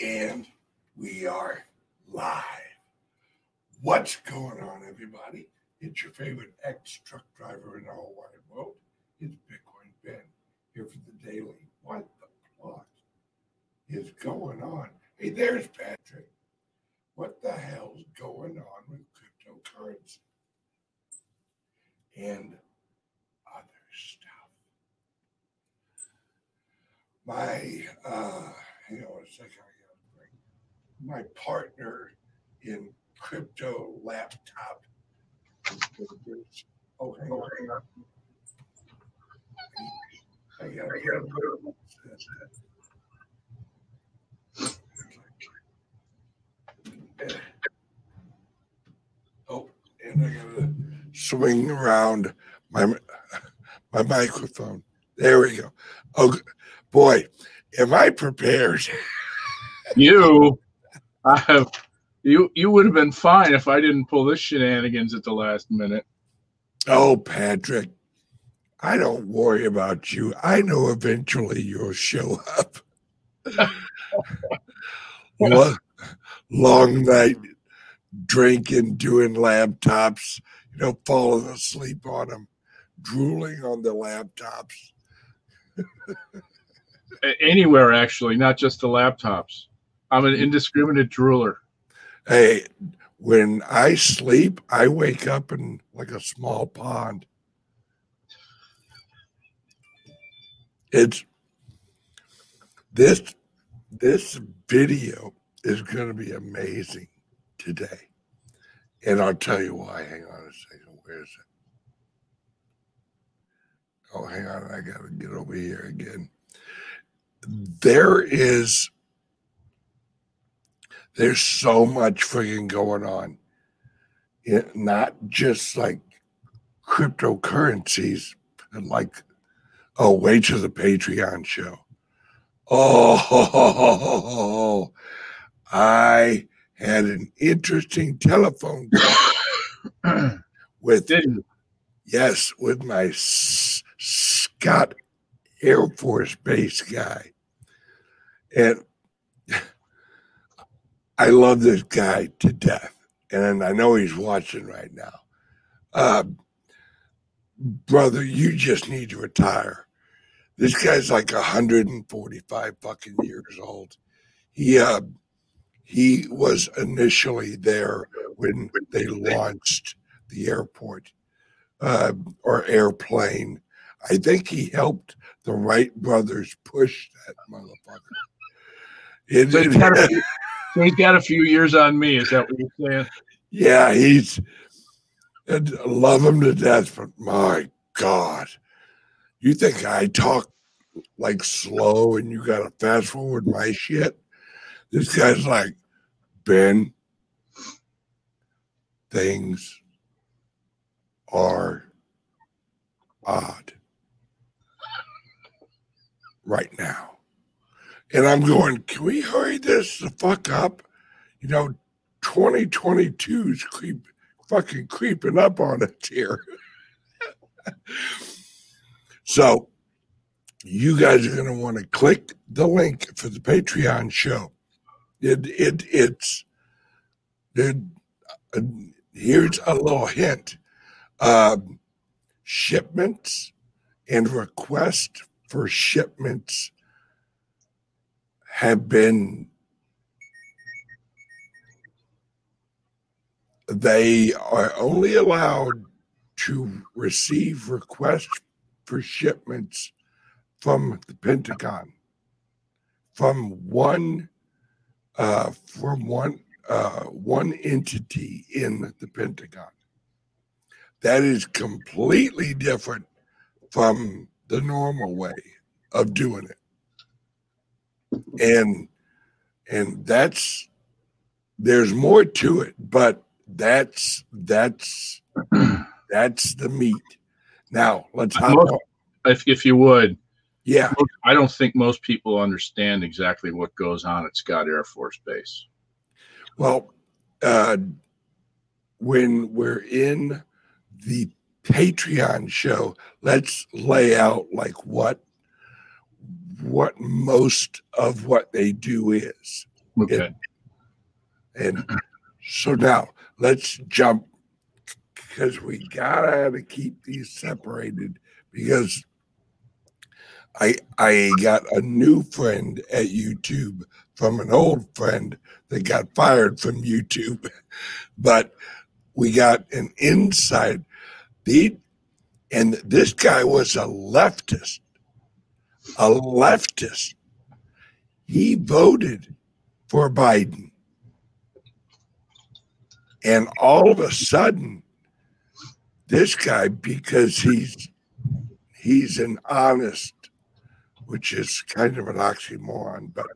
And we are live. What's going on, everybody? It's your favorite ex-truck driver in the whole wide world. It's Bitcoin Ben here for the daily. What the plot is going on? Hey, there's Patrick. What the hell's going on with cryptocurrency and other stuff? My partner in crypto laptop. Oh, hang on. I gotta put it on. Oh, and I gotta swing around my microphone. There we go. Oh, boy, am I prepared? You. You would have been fine if I didn't pull this shenanigans at the last minute. Oh, Patrick, I don't worry about you. I know eventually you'll show up. Long night drinking, doing laptops, falling asleep on them, drooling on the laptops. Anywhere, actually, not just the laptops. I'm an indiscriminate drooler. Hey, when I sleep, I wake up in like a small pond. This video is going to be amazing today. And I'll tell you why. Hang on a second. Where is it? Oh, hang on. I got to get over here again. There's so much friggin' going on, not just like cryptocurrencies, but like, oh, wait till the Patreon show. Oh, I had an interesting telephone call with my Scott Air Force Base guy. And I love this guy to death, and I know he's watching right now. Brother, you just need to retire. This guy's like 145 fucking years old. He was initially there when they launched the airport or airplane. I think he helped the Wright brothers push that motherfucker. So he's got a few years on me. Is that what you're saying? Yeah, I love him to death, but my God. You think I talk like slow and you got to fast forward my shit? This guy's like, Ben, things are odd right now. And I'm going, can we hurry this the fuck up? 2022's fucking creeping up on us here. So you guys are going to want to click the link for the Patreon show. Here's a little hint. Shipments and request for shipments have been, they are only allowed to receive requests for shipments from the Pentagon, from one entity in the Pentagon. That is completely different from the normal way of doing it. And there's more to it, but that's the meat. Now let's hop on. If you would, yeah. I don't think most people understand exactly what goes on at Scott Air Force Base. Well, when we're in the Patreon show, let's lay out like what most of what they do is. Okay. And so now let's jump, because we gotta keep these separated, because I got a new friend at YouTube from an old friend that got fired from YouTube. But we got an inside beat, and this guy was a leftist. A leftist. He voted for Biden. And all of a sudden, this guy, because he's an honest, which is kind of an oxymoron, but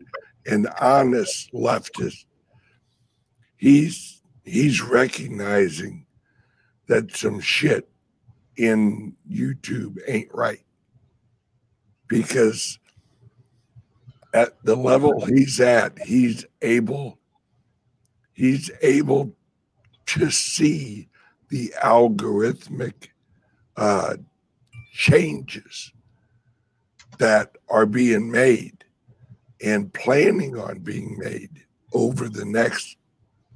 an honest leftist, he's recognizing that some shit in YouTube ain't right. Because at the level he's at, he's able to see the algorithmic changes that are being made and planning on being made over the next,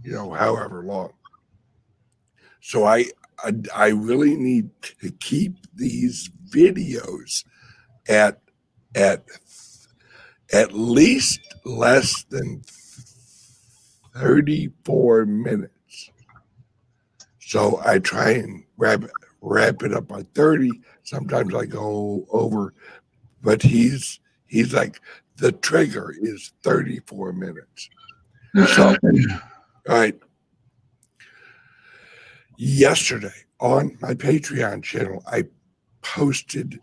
however long. So I really need to keep these videos at least less than 34 minutes. So I try and wrap it up by 30. Sometimes I go over, but he's like, the trigger is 34 minutes. So, all right. Yesterday on my Patreon channel, I posted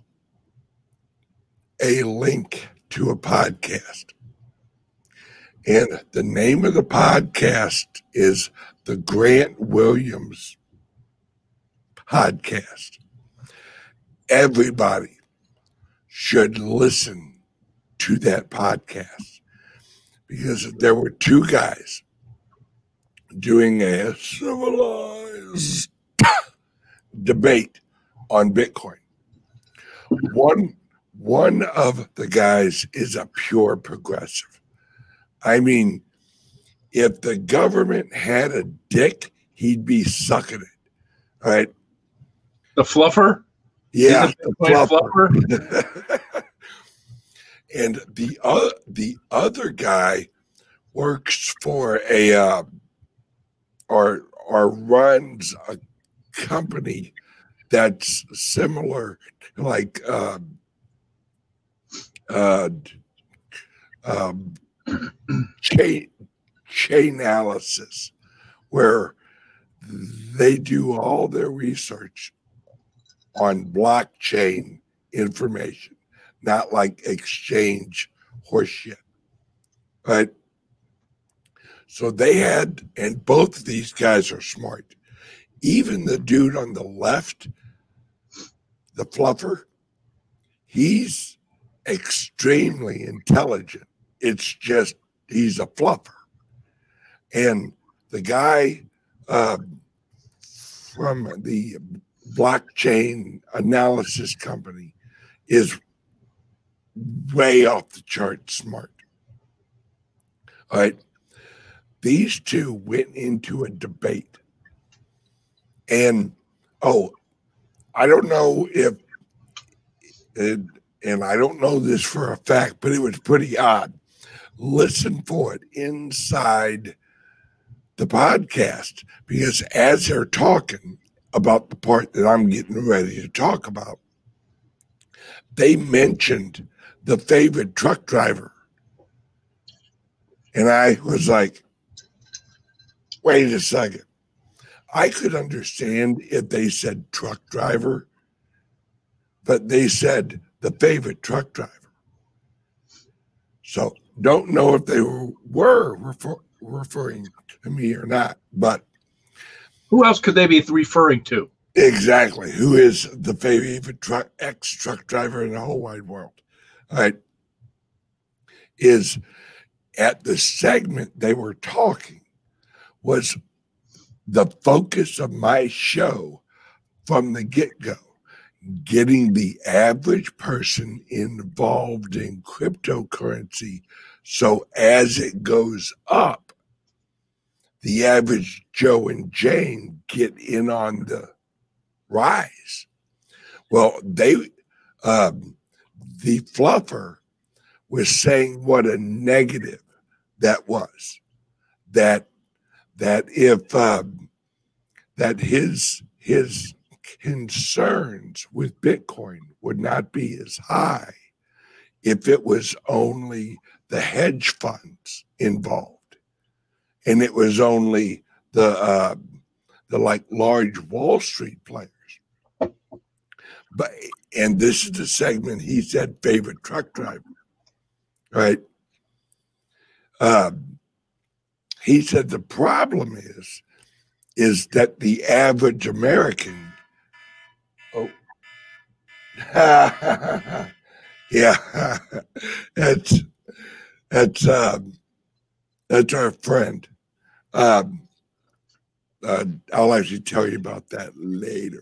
a link to a podcast. And the name of the podcast is the Grant Williams Podcast. Everybody should listen to that podcast, because there were two guys doing a civilized debate on Bitcoin. One of the guys is a pure progressive. I mean, if the government had a dick, he'd be sucking it. All right. The fluffer? Yeah, the fluffer. And the other guy works for a or runs a company that's similar, like Chainalysis, where they do all their research on blockchain information, not like exchange horseshit. Right? So they had, and both of these guys are smart. Even the dude on the left, the fluffer, he's extremely intelligent. It's just he's a fluffer. And the guy from the blockchain analysis company is way off the chart smart. All right. These two went into a debate. And, I don't know if it, and I don't know this for a fact, but it was pretty odd. Listen for it inside the podcast, because as they're talking about the part that I'm getting ready to talk about, they mentioned the favorite truck driver. And I was like, wait a second. I could understand if they said truck driver, but they said the favorite truck driver. So don't know if they were referring to me or not, but. Who else could they be referring to? Exactly. Who is the favorite ex-truck driver in the whole wide world? All right. Is at the segment they were talking was the focus of my show from the get-go. getting the average person involved in cryptocurrency. So as it goes up, the average Joe and Jane get in on the rise. Well, the fluffer was saying what a negative that was, that if that his concerns with Bitcoin would not be as high if it was only the hedge funds involved, and it was only the like large Wall Street players. But and this is the segment he said favorite truck driver, right? He said the problem is that the average American. Oh, yeah, that's our friend. I'll actually tell you about that later,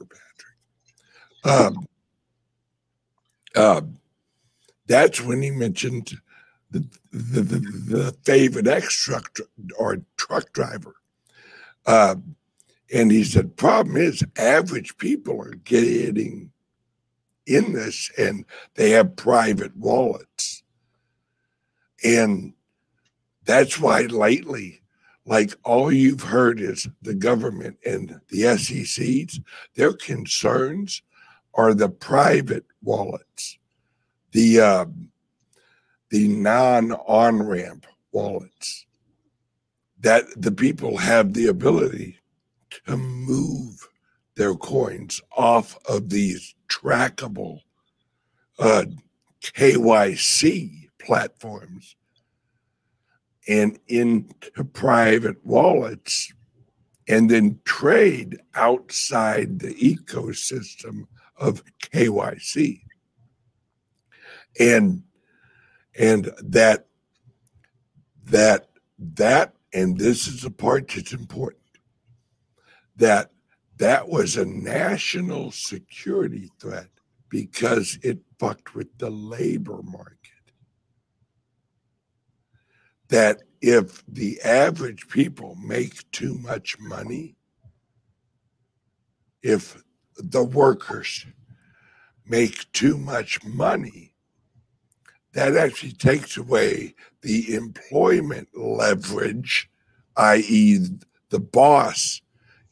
Patrick. That's when he mentioned the favorite ex-truck or truck driver. And he said, problem is average people are getting in this and they have private wallets. And that's why lately, like all you've heard is the government and the SEC's, their concerns are the private wallets, the non-on-ramp wallets, that the people have the ability to move their coins off of these trackable KYC platforms and into private wallets and then trade outside the ecosystem of KYC. And that and this is the part that's important. That was a national security threat because it fucked with the labor market. That if the average people make too much money, if the workers make too much money, that actually takes away the employment leverage, i.e. the boss,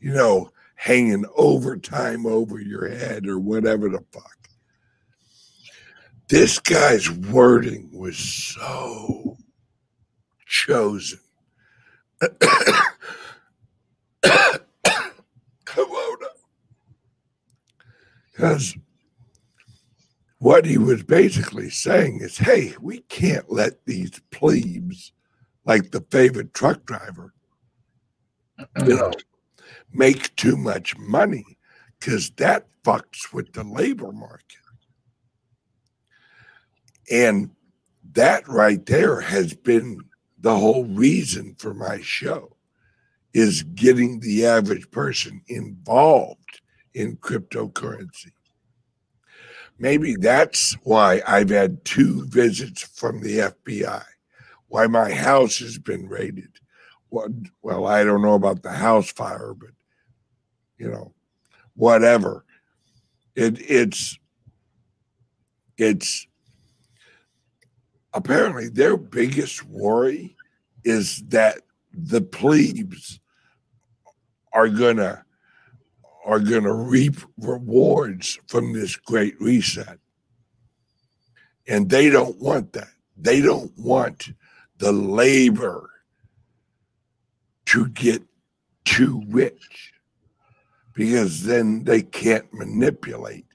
you know, hanging overtime over your head or whatever the fuck. This guy's wording was so chosen. Corona. Because what he was basically saying is, hey, we can't let these plebes, like the favorite truck driver, you know, make too much money because that fucks with the labor market. And that right there has been the whole reason for my show, is getting the average person involved in cryptocurrency. Maybe that's why I've had 2 visits from the FBI, why my house has been raided. Well, I don't know about the house fire, but, you know, whatever. It's apparently their biggest worry is that the plebes are gonna reap rewards from this great reset. And they don't want that. They don't want the labor to get too rich, because then they can't manipulate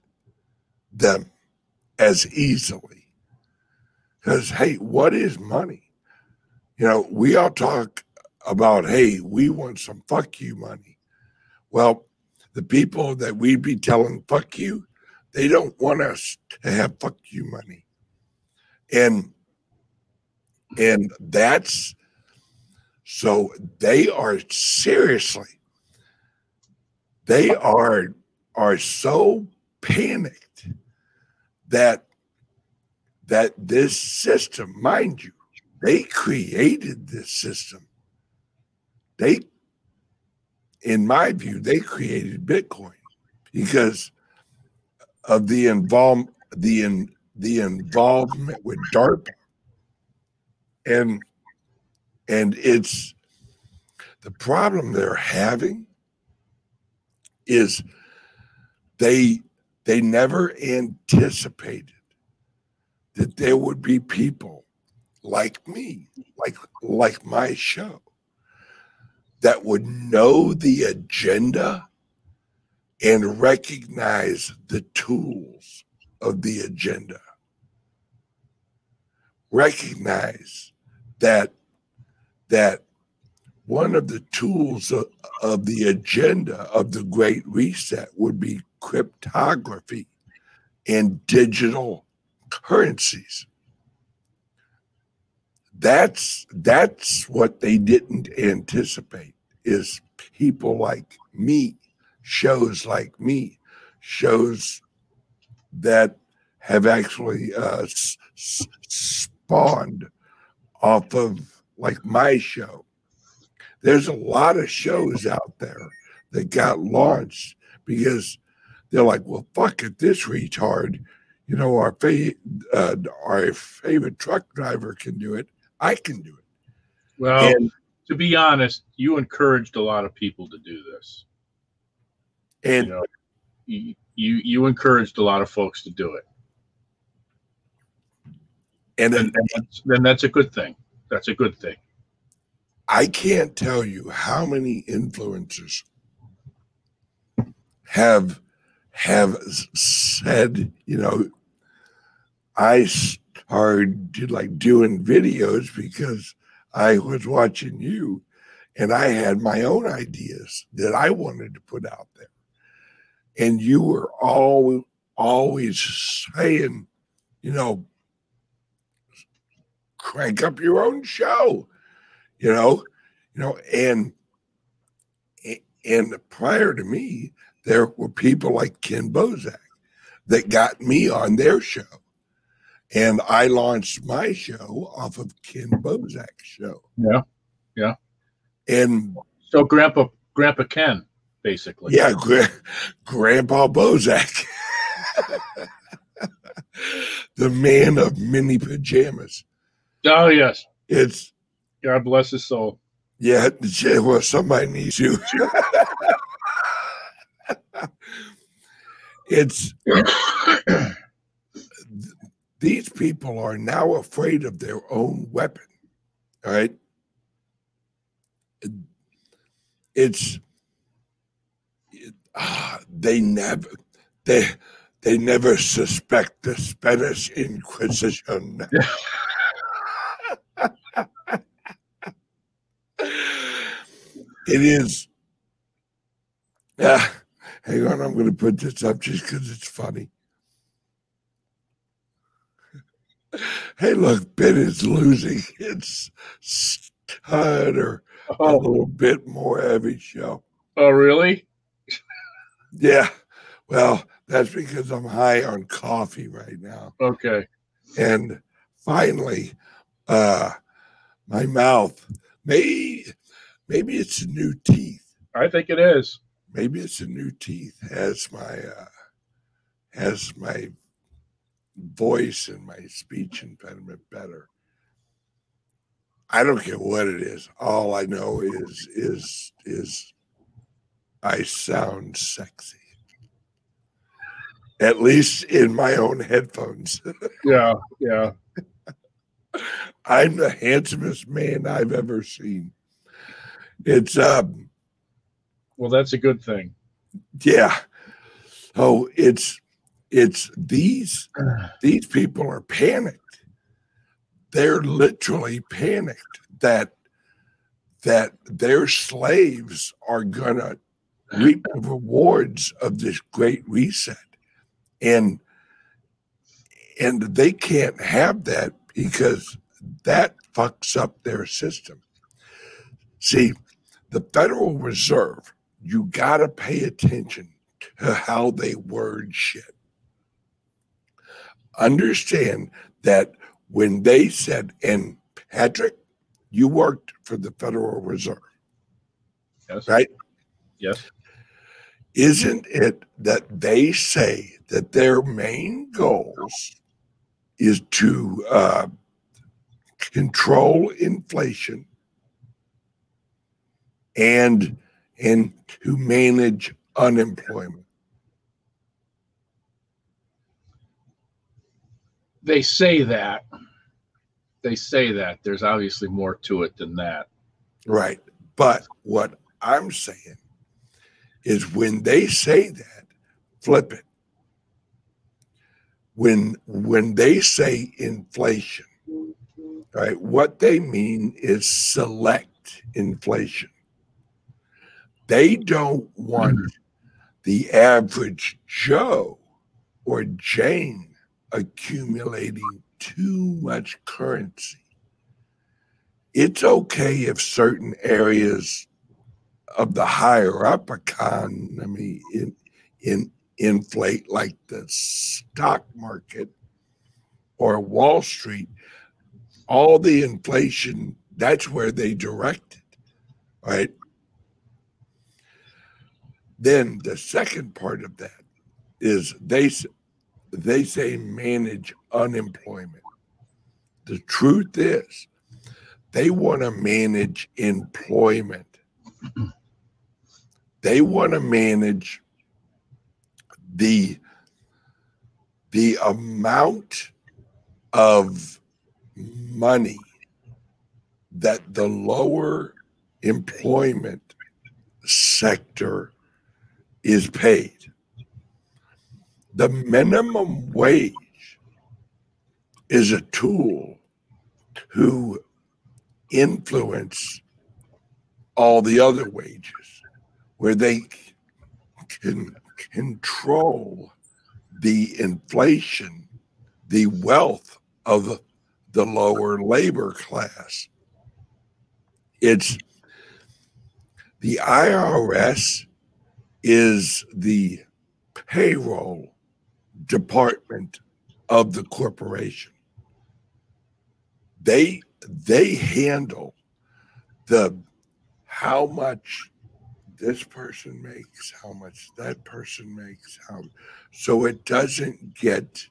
them as easily. Because, hey, what is money? You know, we all talk about, hey, we want some fuck you money. Well, the people that we'd be telling fuck you, they don't want us to have fuck you money. And that's... So they are seriously, they are so panicked that this system, mind you, they created this system. They, in my view, they created Bitcoin because of the involvement with DARPA and it's the problem they're having is they never anticipated that there would be people like me, like my show, that would know the agenda and recognize the tools of the agenda. Recognize that one of the tools of the agenda of the Great Reset would be cryptography and digital currencies. That's what they didn't anticipate, is people like me, shows like me, shows that have actually spawned off of like my show. There's a lot of shows out there that got launched because they're like, well, fuck it, this retard, you know, our favorite truck driver can do it. I can do it. Well, and, to be honest, you encouraged a lot of people to do this. And you encouraged a lot of folks to do it. And that's a good thing. That's a good thing. I can't tell you how many influencers have said, you know, I started like doing videos because I was watching you and I had my own ideas that I wanted to put out there. And you were always saying, you know, crank up your own show, you know, and prior to me, there were people like Ken Bozak that got me on their show. And I launched my show off of Ken Bozak's show. Yeah. Yeah. And so Grandpa Ken, basically. Yeah. Grandpa Bozak, the man of mini pajamas. Oh, yes. It's God bless his soul. Yeah. Well, somebody needs you. It's these people are now afraid of their own weapon. All right. They never suspect the Spanish Inquisition. It is. Hang on, I'm going to put this up just because it's funny. Hey, look, Ben is losing its stutter a little bit more every show. Oh, really? Yeah. Well, that's because I'm high on coffee right now. Okay. And finally, my mouth. Maybe it's the new teeth. I think it is. Maybe it's the new teeth has my voice and my speech impediment better. I don't care what it is. All I know is I sound sexy. At least in my own headphones. Yeah, yeah. I'm the handsomest man I've ever seen. It's well, that's a good thing. Yeah. Oh, it's these people are panicked. They're literally panicked that their slaves are gonna reap the rewards of this Great Reset. And they can't have that because that fucks up their system. See, the Federal Reserve, you got to pay attention to how they word shit. understand that when they said, and Patrick, you worked for the Federal Reserve. Yes. Right? Yes. Isn't it that they say that their main goals is to control inflation and to manage unemployment? They say that. They say that. There's obviously more to it than that. Right. But what I'm saying is when they say that, flip it. When they say inflation, right, what they mean is select inflation. They don't want the average Joe or Jane accumulating too much currency. It's okay if certain areas of the higher up economy inflate, like the stock market or Wall Street. All the inflation, that's where they direct it, right? Then the second part of that is they say manage unemployment. The truth is they want to manage employment. They want to manage the amount of money that the lower employment sector is paid. The minimum wage is a tool to influence all the other wages, where they can control the inflation, the wealth of the lower labor class. It's the IRS is the payroll department of the corporation. They handle the how much this person makes, how much that person makes, so it doesn't get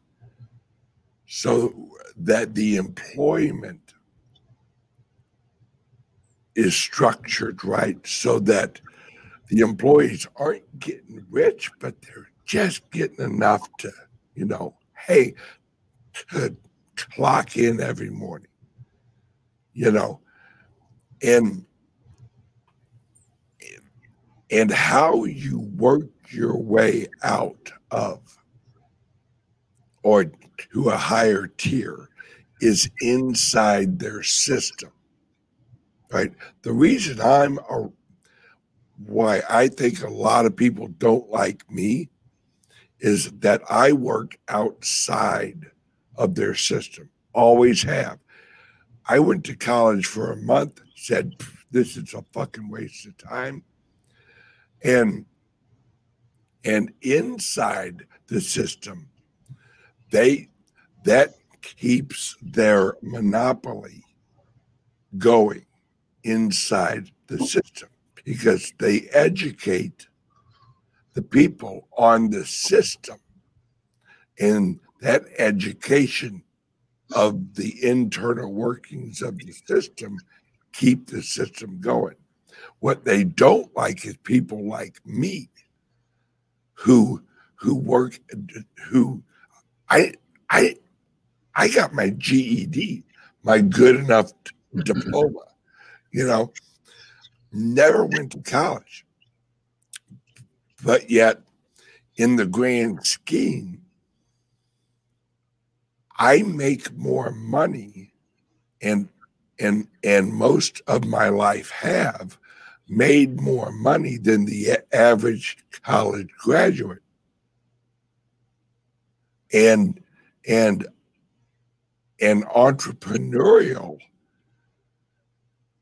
so that the employment is structured right, so that the employees aren't getting rich, but they're just getting enough to, you know, hey, to clock in every morning, you know, and how you work your way out of or to a higher tier is inside their system, right? The reason why I think a lot of people don't like me is that I work outside of their system, always have. I went to college for a month, said, this is a fucking waste of time. And inside the system, that keeps their monopoly going inside the system, because they educate the people on the system, and that education of the internal workings of the system keep the system going. What they don't like is people like me who I got my GED, my good enough diploma, you know, never went to college. But yet in the grand scheme, I make more money and most of my life have made more money than the average college graduate. And entrepreneurial,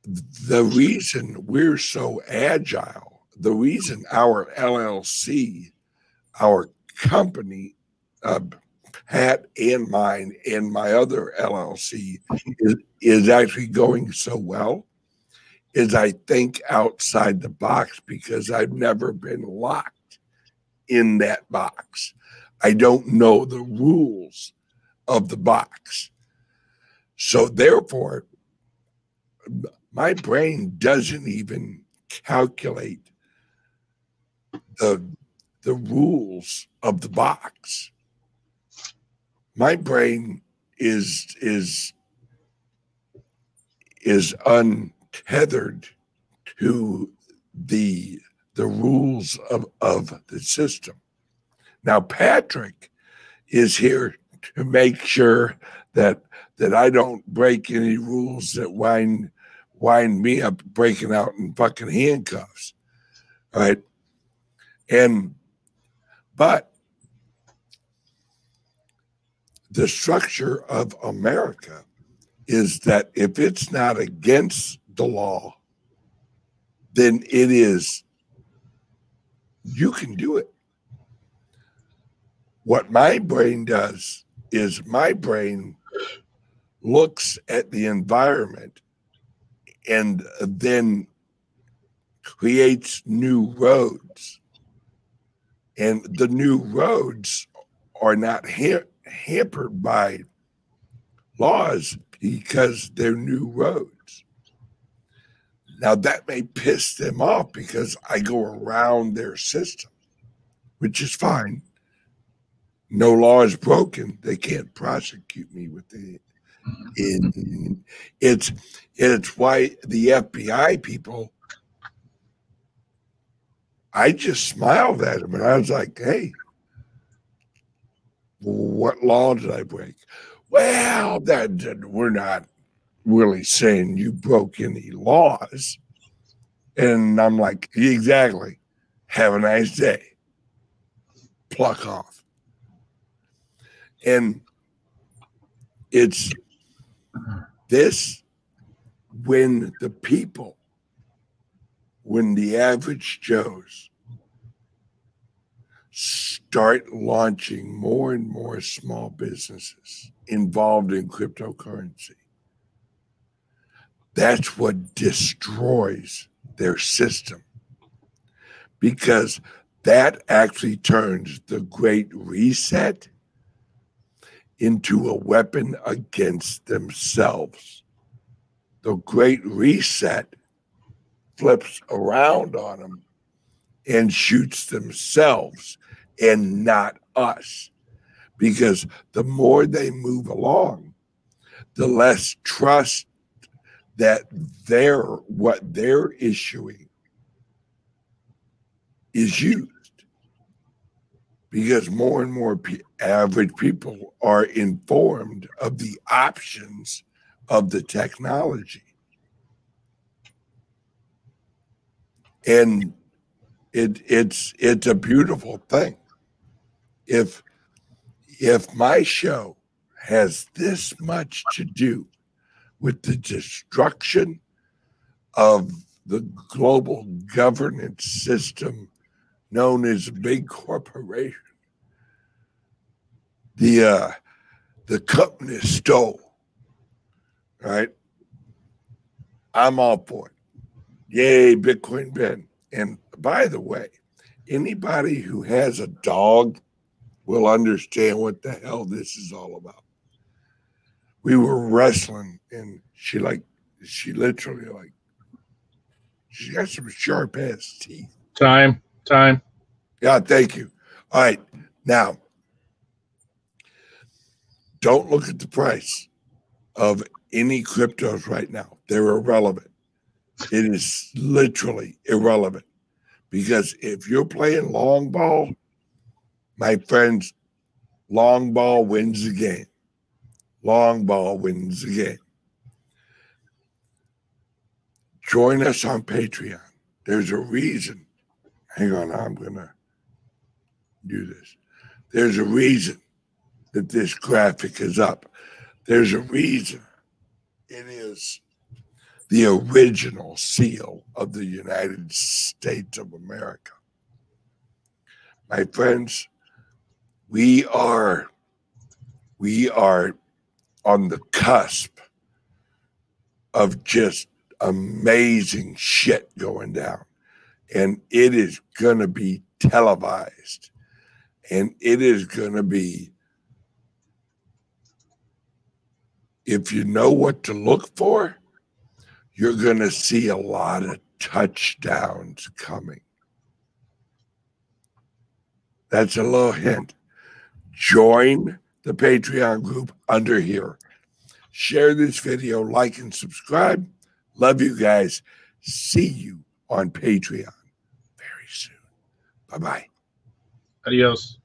the reason we're so agile, the reason our LLC, our company hat and mine and my other LLC is actually going so well is I think outside the box because I've never been locked in that box. I don't know the rules of the box. So therefore, my brain doesn't even calculate the rules of the box. My brain is untethered to the rules of the system. Now Patrick is here to make sure that I don't break any rules that wind me up breaking out in fucking handcuffs. All right. But the structure of America is that if it's not against the law, then it is, you can do it. What my brain does is my brain looks at the environment and then creates new roads. And the new roads are not hampered by laws because they're new roads. Now, that may piss them off because I go around their system, which is fine. No law is broken. They can't prosecute me with it. It's why the FBI people, I just smiled at him and I was like, hey, what law did I break? Well, we're not really saying you broke any laws. And I'm like, exactly. Have a nice day. Pluck off. And it's this, when the people, when the average Joes start launching more and more small businesses involved in cryptocurrency, that's what destroys their system, because that actually turns the Great Reset into a weapon against themselves. The Great Reset flips around on them and shoots themselves and not us. Because the more they move along, the less trust that what they're issuing is used. Because more and more average people are informed of the options of the technology. And it's a beautiful thing. If my show has this much to do with the destruction of the global governance system known as big corporation, the company stole, right? I'm all for it. Yay, Bitcoin Ben. And by the way, anybody who has a dog will understand what the hell this is all about. We were wrestling and she literally she's got some sharp ass teeth. Time. Yeah, thank you. All right. Now, don't look at the price of any cryptos right now. They're irrelevant. It is literally irrelevant, because if you're playing long ball, my friends, long ball wins the game. Long ball wins the game. Join us on Patreon. There's a reason. Hang on, I'm going to do this. There's a reason that this graphic is up. There's a reason it is the original seal of the United States of America. My friends, we are we are on the cusp of just amazing shit going down. And it is going to be televised. And it is going to be, if you know what to look for, you're going to see a lot of touchdowns coming. That's a little hint. Join the Patreon group under here. Share this video, like and subscribe. Love you guys. See you on Patreon very soon. Bye-bye. Adios.